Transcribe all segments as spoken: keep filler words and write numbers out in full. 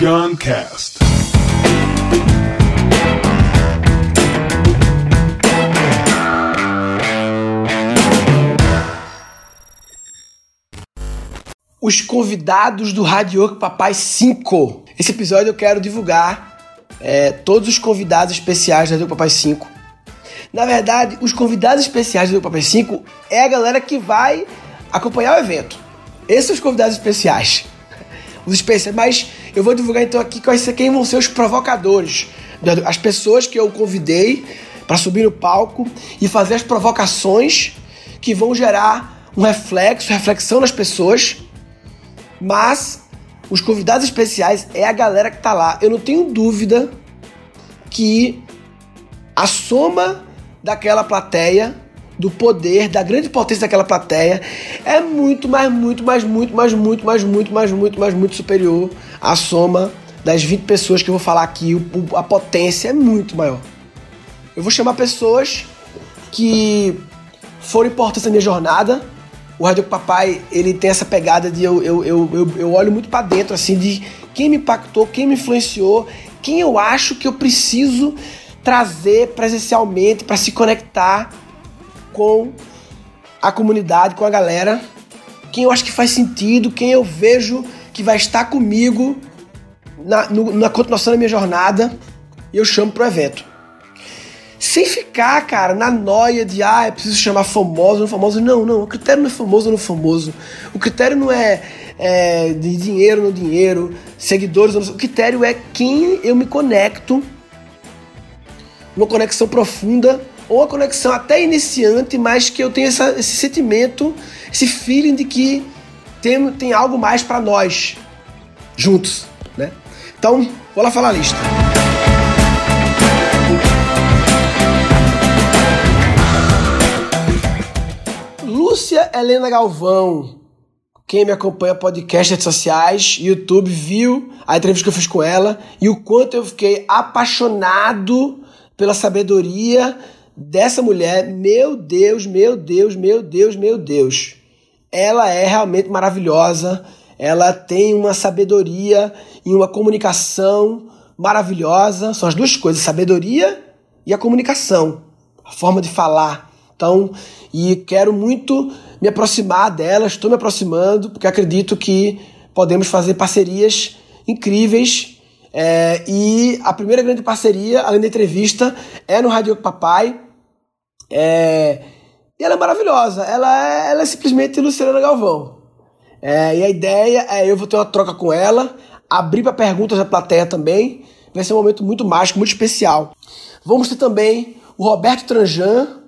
Guncast. Os convidados do Radio Papai cinco. Esse episódio eu quero divulgar é, todos os convidados especiais do Radio Papai cinco. Na verdade, os convidados especiais do Radio Papai cinco é a galera que vai acompanhar o evento. Esses são os convidados especiais. Os especiais, mas eu vou divulgar então aqui quem vão ser os provocadores. As pessoas que eu convidei para subir no palco e fazer as provocações que vão gerar um reflexo, reflexão nas pessoas. Mas os convidados especiais é a galera que tá lá. Eu não tenho dúvida que a soma daquela plateia, do poder, da grande potência daquela plateia, é muito, mas muito, mas muito, mas muito, mas muito, mas muito, mas muito superior à soma das vinte pessoas que eu vou falar aqui. A potência é muito maior. Eu vou chamar pessoas que foram importantes na minha jornada. O Radio Papai, ele tem essa pegada de eu, eu, eu, eu, eu olho muito pra dentro, assim, de quem me impactou, quem me influenciou, quem eu acho que eu preciso trazer presencialmente para se conectar com a comunidade, com a galera, quem eu acho que faz sentido, quem eu vejo que vai estar comigo na, no, na continuação da minha jornada, e eu chamo pro evento. Sem ficar, cara, na noia de, ah, eu preciso chamar famoso, não famoso. Não, não, o critério não é famoso ou não famoso. O critério não é, é de dinheiro ou não dinheiro, seguidores ou não. O critério é quem eu me conecto, uma conexão profunda ou uma conexão até iniciante, mas que eu tenho essa, esse sentimento, esse feeling de que tem, tem algo mais pra nós, juntos, né? Então, vou lá falar a lista. Lúcia Helena Galvão. Quem me acompanha podcast, redes sociais, YouTube, viu a entrevista que eu fiz com ela e o quanto eu fiquei apaixonado pela sabedoria dessa mulher. Meu Deus, meu Deus, meu Deus, meu Deus. Ela é realmente maravilhosa. Ela tem uma sabedoria e uma comunicação maravilhosa. São as duas coisas, sabedoria e a comunicação, a forma de falar. Então, e quero muito me aproximar dela, estou me aproximando, porque acredito que podemos fazer parcerias incríveis. É, e a primeira grande parceria, além da entrevista, é no Radio Papai. É, e ela é maravilhosa, ela é, ela é simplesmente Luciana Galvão. É, e a ideia é eu vou ter uma troca com ela, abrir para perguntas da plateia também. Vai ser um momento muito mágico, muito especial. Vamos ter também o Roberto Tranjan.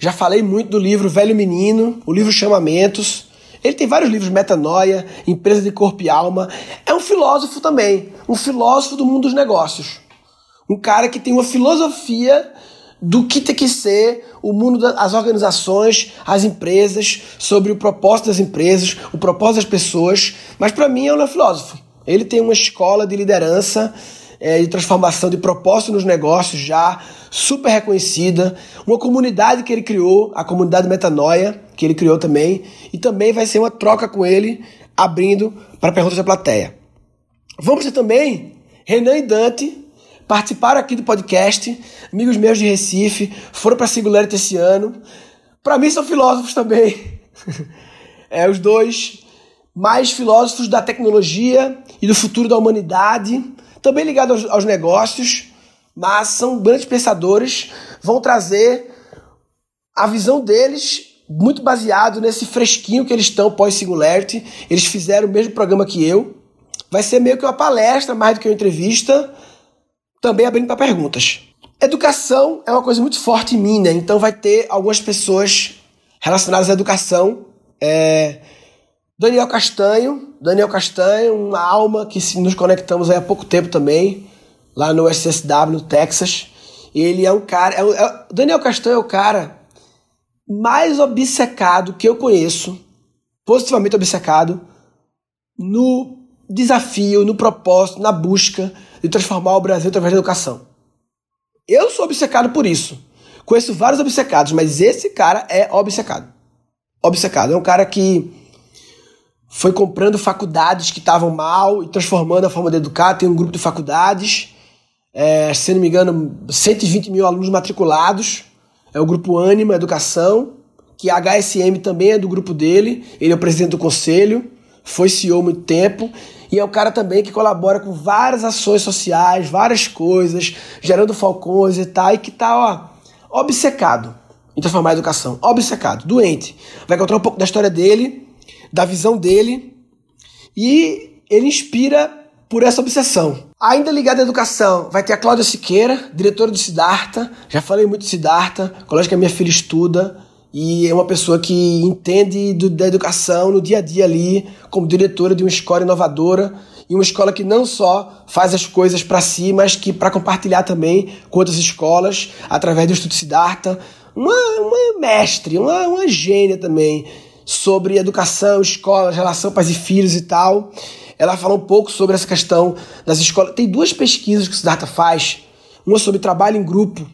Já falei muito do livro Velho Menino, o livro Chamamentos. Ele tem vários livros, Metanoia, Empresa de Corpo e Alma. É um filósofo também, um filósofo do mundo dos negócios. Um cara que tem uma filosofia do que tem que ser o mundo das organizações, as empresas, sobre o propósito das empresas, o propósito das pessoas. Mas para mim ele é um filósofo. Ele tem uma escola de liderança, é, de transformação de propósito nos negócios já super reconhecida, uma comunidade que ele criou, a comunidade Metanoia, que ele criou também, e também vai ser uma troca com ele, abrindo para perguntas da plateia. Vamos ter também Renan e Dante, participaram aqui do podcast, amigos meus de Recife, foram para a Singularity esse ano, para mim são filósofos também, é, os dois, mais filósofos da tecnologia e do futuro da humanidade, também ligados aos, aos negócios, mas são grandes pensadores, vão trazer a visão deles muito baseado nesse fresquinho que eles estão pós-Singularity. Eles fizeram o mesmo programa que eu. Vai ser meio que uma palestra, mais do que uma entrevista, também abrindo para perguntas. Educação é uma coisa muito forte em mim, né? Então vai ter algumas pessoas relacionadas à educação. É... Daniel Castanho, Daniel Castanho, uma alma que nos conectamos aí há pouco tempo também, lá no S S W, no Texas. Ele é um cara... É, é, Daniel Castanho é o cara mais obcecado que eu conheço, positivamente obcecado, no desafio, no propósito, na busca de transformar o Brasil através da educação. Eu sou obcecado por isso. Conheço vários obcecados, mas esse cara é obcecado. Obcecado. É um cara que... foi comprando faculdades que estavam mal e transformando a forma de educar. Tem um grupo de faculdades, é, se não me engano, cento e vinte mil alunos matriculados. É o grupo Ânima Educação, que a H S M também é do grupo dele. Ele é o presidente do conselho, foi C E O há muito tempo. E é um cara também que colabora com várias ações sociais, várias coisas, gerando falcões e tal, e que tá, ó, obcecado em transformar a educação. Obcecado, doente. Vai contar um pouco da história dele, da visão dele, e ele inspira por essa obsessão. Ainda ligado à educação, vai ter a Cláudia Siqueira, diretora do Siddhartha. Já falei muito de Siddhartha, colégio que a minha filha estuda, e é uma pessoa que entende do, da educação no dia a dia ali, como diretora de uma escola inovadora, e uma escola que não só faz as coisas para si, mas que para compartilhar também com outras escolas, através do Instituto Siddhartha. Uma, uma mestre, uma, uma gênia também, sobre educação, escola, relação pais e filhos e tal. Ela fala um pouco sobre essa questão das escolas. Tem duas pesquisas que o Siddhartha faz, uma sobre trabalho em grupo,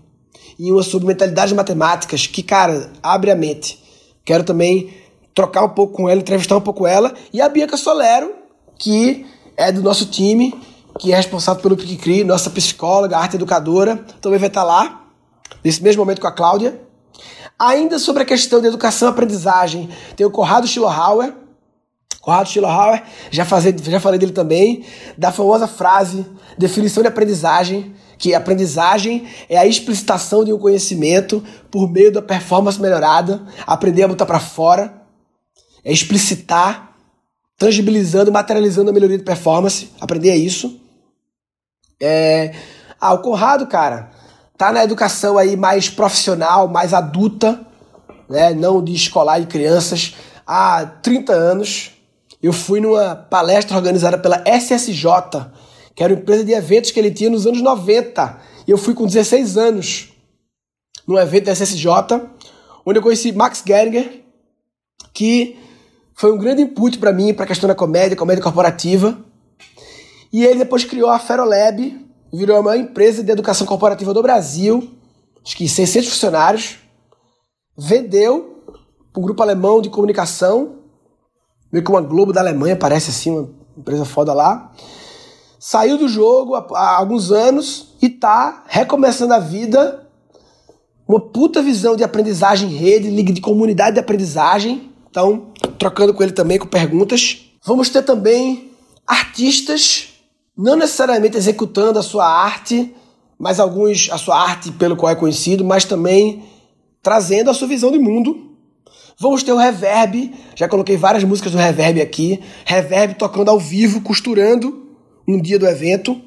e uma sobre mentalidades matemáticas, que, cara, abre a mente. Quero também trocar um pouco com ela, entrevistar um pouco ela. E a Bianca Solero, que é do nosso time, que é responsável pelo PicCri, nossa psicóloga, arte educadora, também vai estar lá, nesse mesmo momento com a Cláudia. Ainda sobre a questão da educação e aprendizagem, tem o Conrado Schilochauer. Conrado Schilochauer, já, fazia, já falei dele também, da famosa frase, definição de aprendizagem, que aprendizagem é a explicitação de um conhecimento por meio da performance melhorada, aprender a botar para fora, é explicitar, tangibilizando, materializando a melhoria de performance, aprender é isso. É... Ah, o Conrado, cara, tá na educação aí mais profissional, mais adulta, né? Não de escolar e crianças, há trinta anos. Eu fui numa palestra organizada pela S S J, que era uma empresa de eventos que ele tinha nos anos noventa. E eu fui com dezesseis anos num evento da S S J, onde eu conheci Max Geringer, que foi um grande input para mim, para a questão da comédia, comédia corporativa. E ele depois criou a Ferolab, virou a maior empresa de educação corporativa do Brasil, acho que seiscentos funcionários, vendeu para um grupo alemão de comunicação, meio que uma Globo da Alemanha, parece assim, uma empresa foda lá. Saiu do jogo há, há alguns anos e tá recomeçando a vida. Uma puta visão de aprendizagem em rede, liga de comunidade de aprendizagem. Então, trocando com ele também, com perguntas. Vamos ter também artistas, não necessariamente executando a sua arte, mas alguns, a sua arte pelo qual é conhecido, mas também trazendo a sua visão de mundo. Vamos ter o Reverb, já coloquei várias músicas do Reverb aqui. Reverb tocando ao vivo, costurando. Um dia do evento,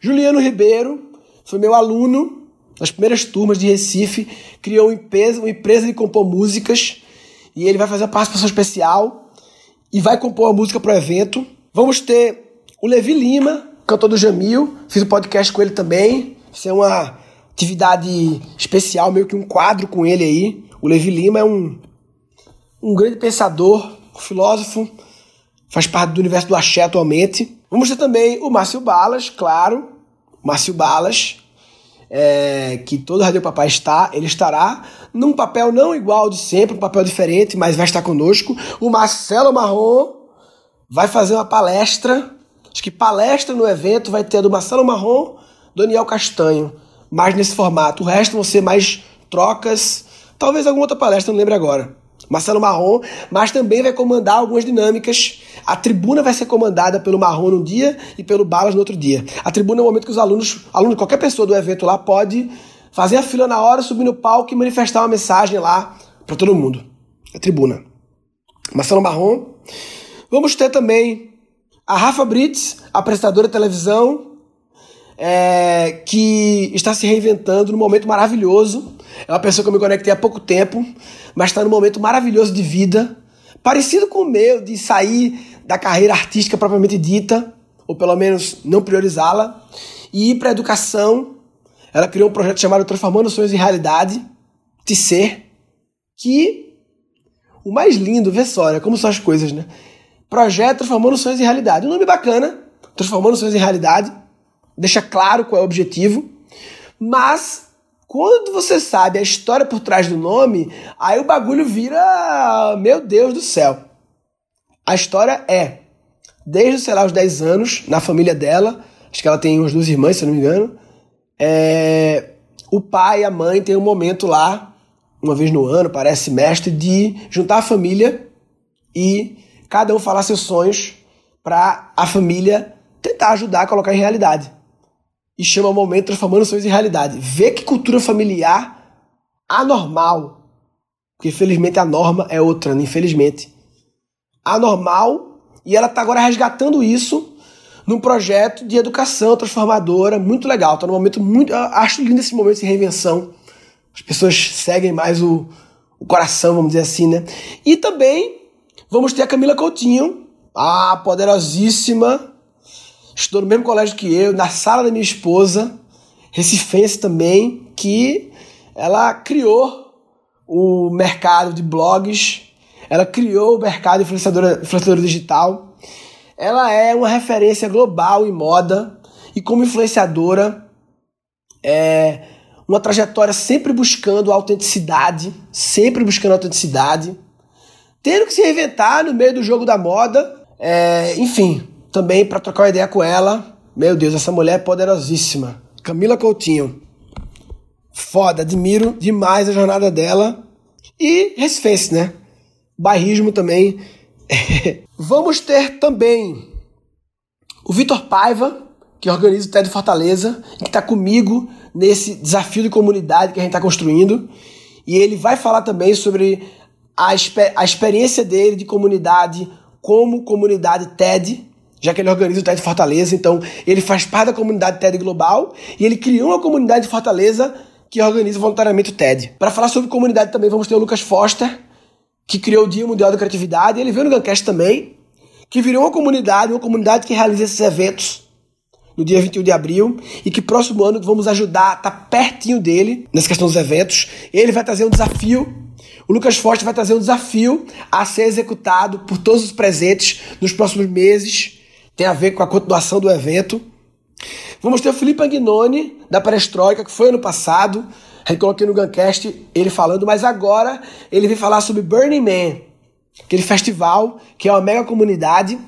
Juliano Ribeiro foi meu aluno nas primeiras turmas de Recife, criou uma empresa, uma empresa de compor músicas, e ele vai fazer uma participação especial e vai compor a música para o evento. Vamos ter o Levi Lima, cantor do Jamil, fiz um podcast com ele também, isso é uma atividade especial, meio que um quadro com ele aí. O Levi Lima é um, um grande pensador, um filósofo, faz parte do universo do axé atualmente. Vamos ter também o Márcio Balas, claro. Márcio Balas, é, que todo Radio Papai está, ele estará num papel não igual de sempre, um papel diferente, mas vai estar conosco. O Marcelo Marrom vai fazer uma palestra. Acho que palestra no evento vai ter a do Marcelo Marrom, Daniel Castanho, mais nesse formato. O resto vão ser mais trocas, talvez alguma outra palestra, não lembro agora. Marcelo Marrom, mas também vai comandar algumas dinâmicas. A tribuna vai ser comandada pelo Marrom num dia e pelo Balas no outro dia. A tribuna é o momento que os alunos, aluno, qualquer pessoa do evento lá pode fazer a fila na hora, subir no palco e manifestar uma mensagem lá para todo mundo. A tribuna. Marcelo Marrom. Vamos ter também a Rafa Brites, apresentadora de televisão, é, que está se reinventando num momento maravilhoso. É uma pessoa que eu me conectei há pouco tempo, mas está num momento maravilhoso de vida, parecido com o meu, de sair da carreira artística propriamente dita, ou pelo menos não priorizá-la, e ir para a educação. Ela criou um projeto chamado Transformando os Sonhos em Realidade, de ser, que o mais lindo, vê só, né? Como são as coisas, né? Projeto Transformando os Sonhos em Realidade. Um nome bacana, Transformando os Sonhos em Realidade, deixa claro qual é o objetivo, mas quando você sabe a história por trás do nome, aí o bagulho vira, meu Deus do céu. A história é, desde, sei lá, os dez anos, na família dela, acho que ela tem umas duas irmãs, se não me engano, é, o pai e a mãe tem um momento lá, uma vez no ano, parece semestre, de juntar a família e cada um falar seus sonhos para a família tentar ajudar a colocar em realidade. E chama o momento Transformando os Sonhos em Realidade. Vê que cultura familiar anormal, porque infelizmente a norma é outra, né? Infelizmente. Anormal, e ela está agora resgatando isso num projeto de educação transformadora, muito legal. Está num momento muito... Acho lindo esse momento de reinvenção. As pessoas seguem mais o, o coração, vamos dizer assim, né? E também vamos ter a Camila Coutinho, a poderosíssima, estudou no mesmo colégio que eu, na sala da minha esposa, recifense também, que ela criou o mercado de blogs, ela criou o mercado influenciadora, influenciadora digital. Ela é uma referência global em moda e como influenciadora é uma trajetória sempre buscando autenticidade, sempre buscando autenticidade, tendo que se reinventar no meio do jogo da moda. É, enfim, também para trocar uma ideia com ela. Meu Deus, essa mulher é poderosíssima. Camila Coutinho. Foda, admiro demais a jornada dela. E recifense, né? Bairrismo também. Vamos ter também o Vitor Paiva, que organiza o T E D Fortaleza, que está comigo nesse desafio de comunidade que a gente está construindo. E ele vai falar também sobre a, exper- a experiência dele de comunidade como comunidade T E D, já que ele organiza o T E D Fortaleza. Então, ele faz parte da comunidade T E D Global e ele criou uma comunidade de Fortaleza que organiza voluntariamente o T E D. Para falar sobre comunidade também vamos ter o Lucas Foster, que criou o Dia Mundial da Criatividade, ele veio no Guncast também, que virou uma comunidade, uma comunidade que realiza esses eventos no dia vinte e um de abril, e que próximo ano vamos ajudar, tá pertinho dele, nessa questão dos eventos. Ele vai trazer um desafio, o Lucas Foster vai trazer um desafio a ser executado por todos os presentes nos próximos meses, tem a ver com a continuação do evento. Vamos ter o Felipe Agnone, da Perestroika, que foi ano passado, aí coloquei no Guncast ele falando, mas agora ele vem falar sobre Burning Man, aquele festival que é uma mega comunidade,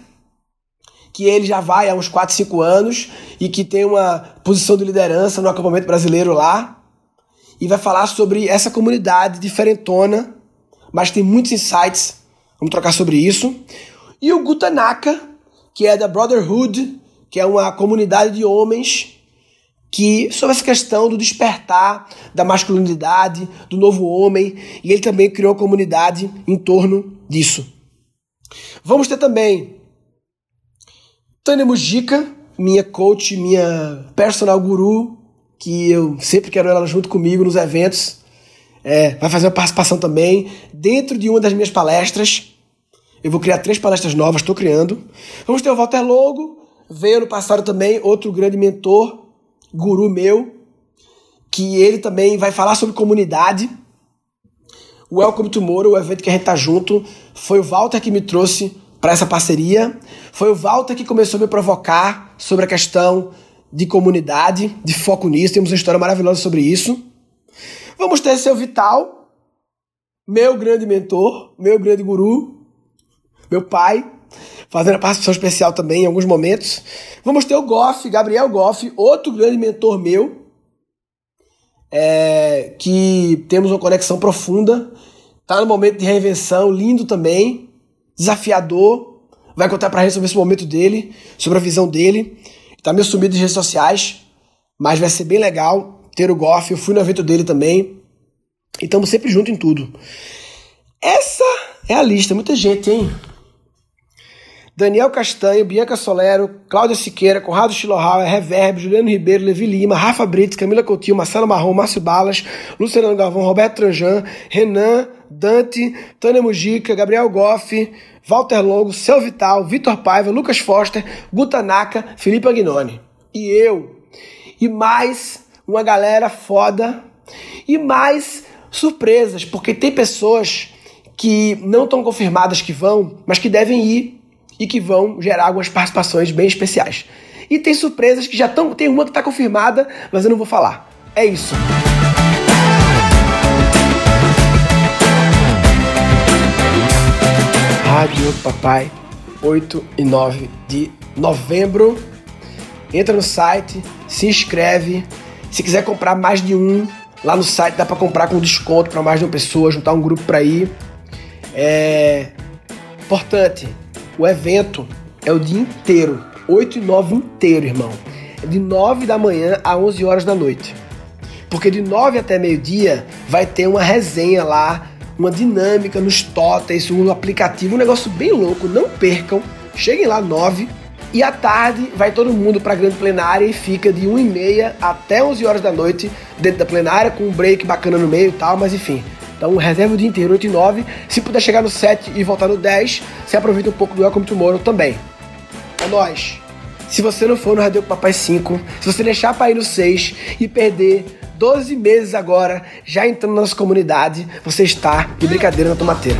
que ele já vai há uns quatro, cinco anos e que tem uma posição de liderança no acampamento brasileiro lá, e vai falar sobre essa comunidade diferentona, mas tem muitos insights, vamos trocar sobre isso. E o Gutanaka, que é da Brotherhood, que é uma comunidade de homens, que sobre essa questão do despertar da masculinidade, do novo homem, e ele também criou a comunidade em torno disso. Vamos ter também Tânia Mujica, minha coach, minha personal guru, que eu sempre quero ela junto comigo nos eventos, é, vai fazer uma participação também dentro de uma das minhas palestras. Eu vou criar três palestras novas, estou criando. Vamos ter o Walter Longo, veio no passado também, outro grande mentor, guru meu, que ele também vai falar sobre comunidade. O Welcome Tomorrow, o evento que a gente tá junto, foi o Walter que me trouxe para essa parceria, foi o Walter que começou a me provocar sobre a questão de comunidade, de foco nisso, temos uma história maravilhosa sobre isso. Vamos ter seu Vital, meu grande mentor, meu grande guru, meu pai, fazendo a participação especial também em alguns momentos. Vamos ter o Goff, Gabriel Goff, outro grande mentor meu, é, que temos uma conexão profunda, está no momento de reinvenção, lindo também, desafiador, vai contar para a gente sobre esse momento dele, sobre a visão dele, está meio sumido nas redes sociais, mas vai ser bem legal ter o Goff, eu fui no evento dele também, e estamos sempre juntos em tudo. Essa é a lista, muita gente, hein? Daniel Castanho, Bianca Solero, Cláudia Siqueira, Conrado Schilochauer, Reverb, Juliano Ribeiro, Levi Lima, Rafa Brites, Camila Coutinho, Marcelo Marrom, Márcio Balas, Lúcia Helena Galvão, Roberto Tranjan, Renan, Dante, Tânia Mujica, Gabriel Goff, Walter Longo, Seu Vital, Vitor Paiva, Lucas Foster, Gutanaka, Felipe Agnone. E eu. E mais uma galera foda. E mais surpresas, porque tem pessoas que não estão confirmadas que vão, mas que devem ir, e que vão gerar algumas participações bem especiais. E tem surpresas que já estão... Tem uma que está confirmada, mas eu não vou falar. É isso. Rádio Papai oito e nove de novembro. Entra no site, se inscreve. Se quiser comprar mais de um, lá no site dá para comprar com desconto para mais de uma pessoa, juntar um grupo para ir. É importante, o evento é o dia inteiro, oito e nove inteiro, irmão. É de nove da manhã a onze horas da noite. Porque de nove até meio-dia vai ter uma resenha lá, uma dinâmica nos totens, um aplicativo, um negócio bem louco, não percam. Cheguem lá nove e à tarde vai todo mundo para a grande plenária e fica de uma e meia até onze horas da noite dentro da plenária, com um break bacana no meio e tal, mas enfim. Então reserva o dia inteiro, oito e nove. Se puder chegar no sete e voltar no dez, você aproveita um pouco do Welcome Tomorrow também. É nóis! Se você não for no Radio Papai cinco, se você deixar para ir no seis e perder doze meses agora, já entrando na nossa comunidade, você está de brincadeira na tomateira.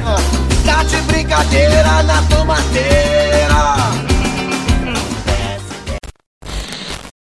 Tá de brincadeira na tomateira.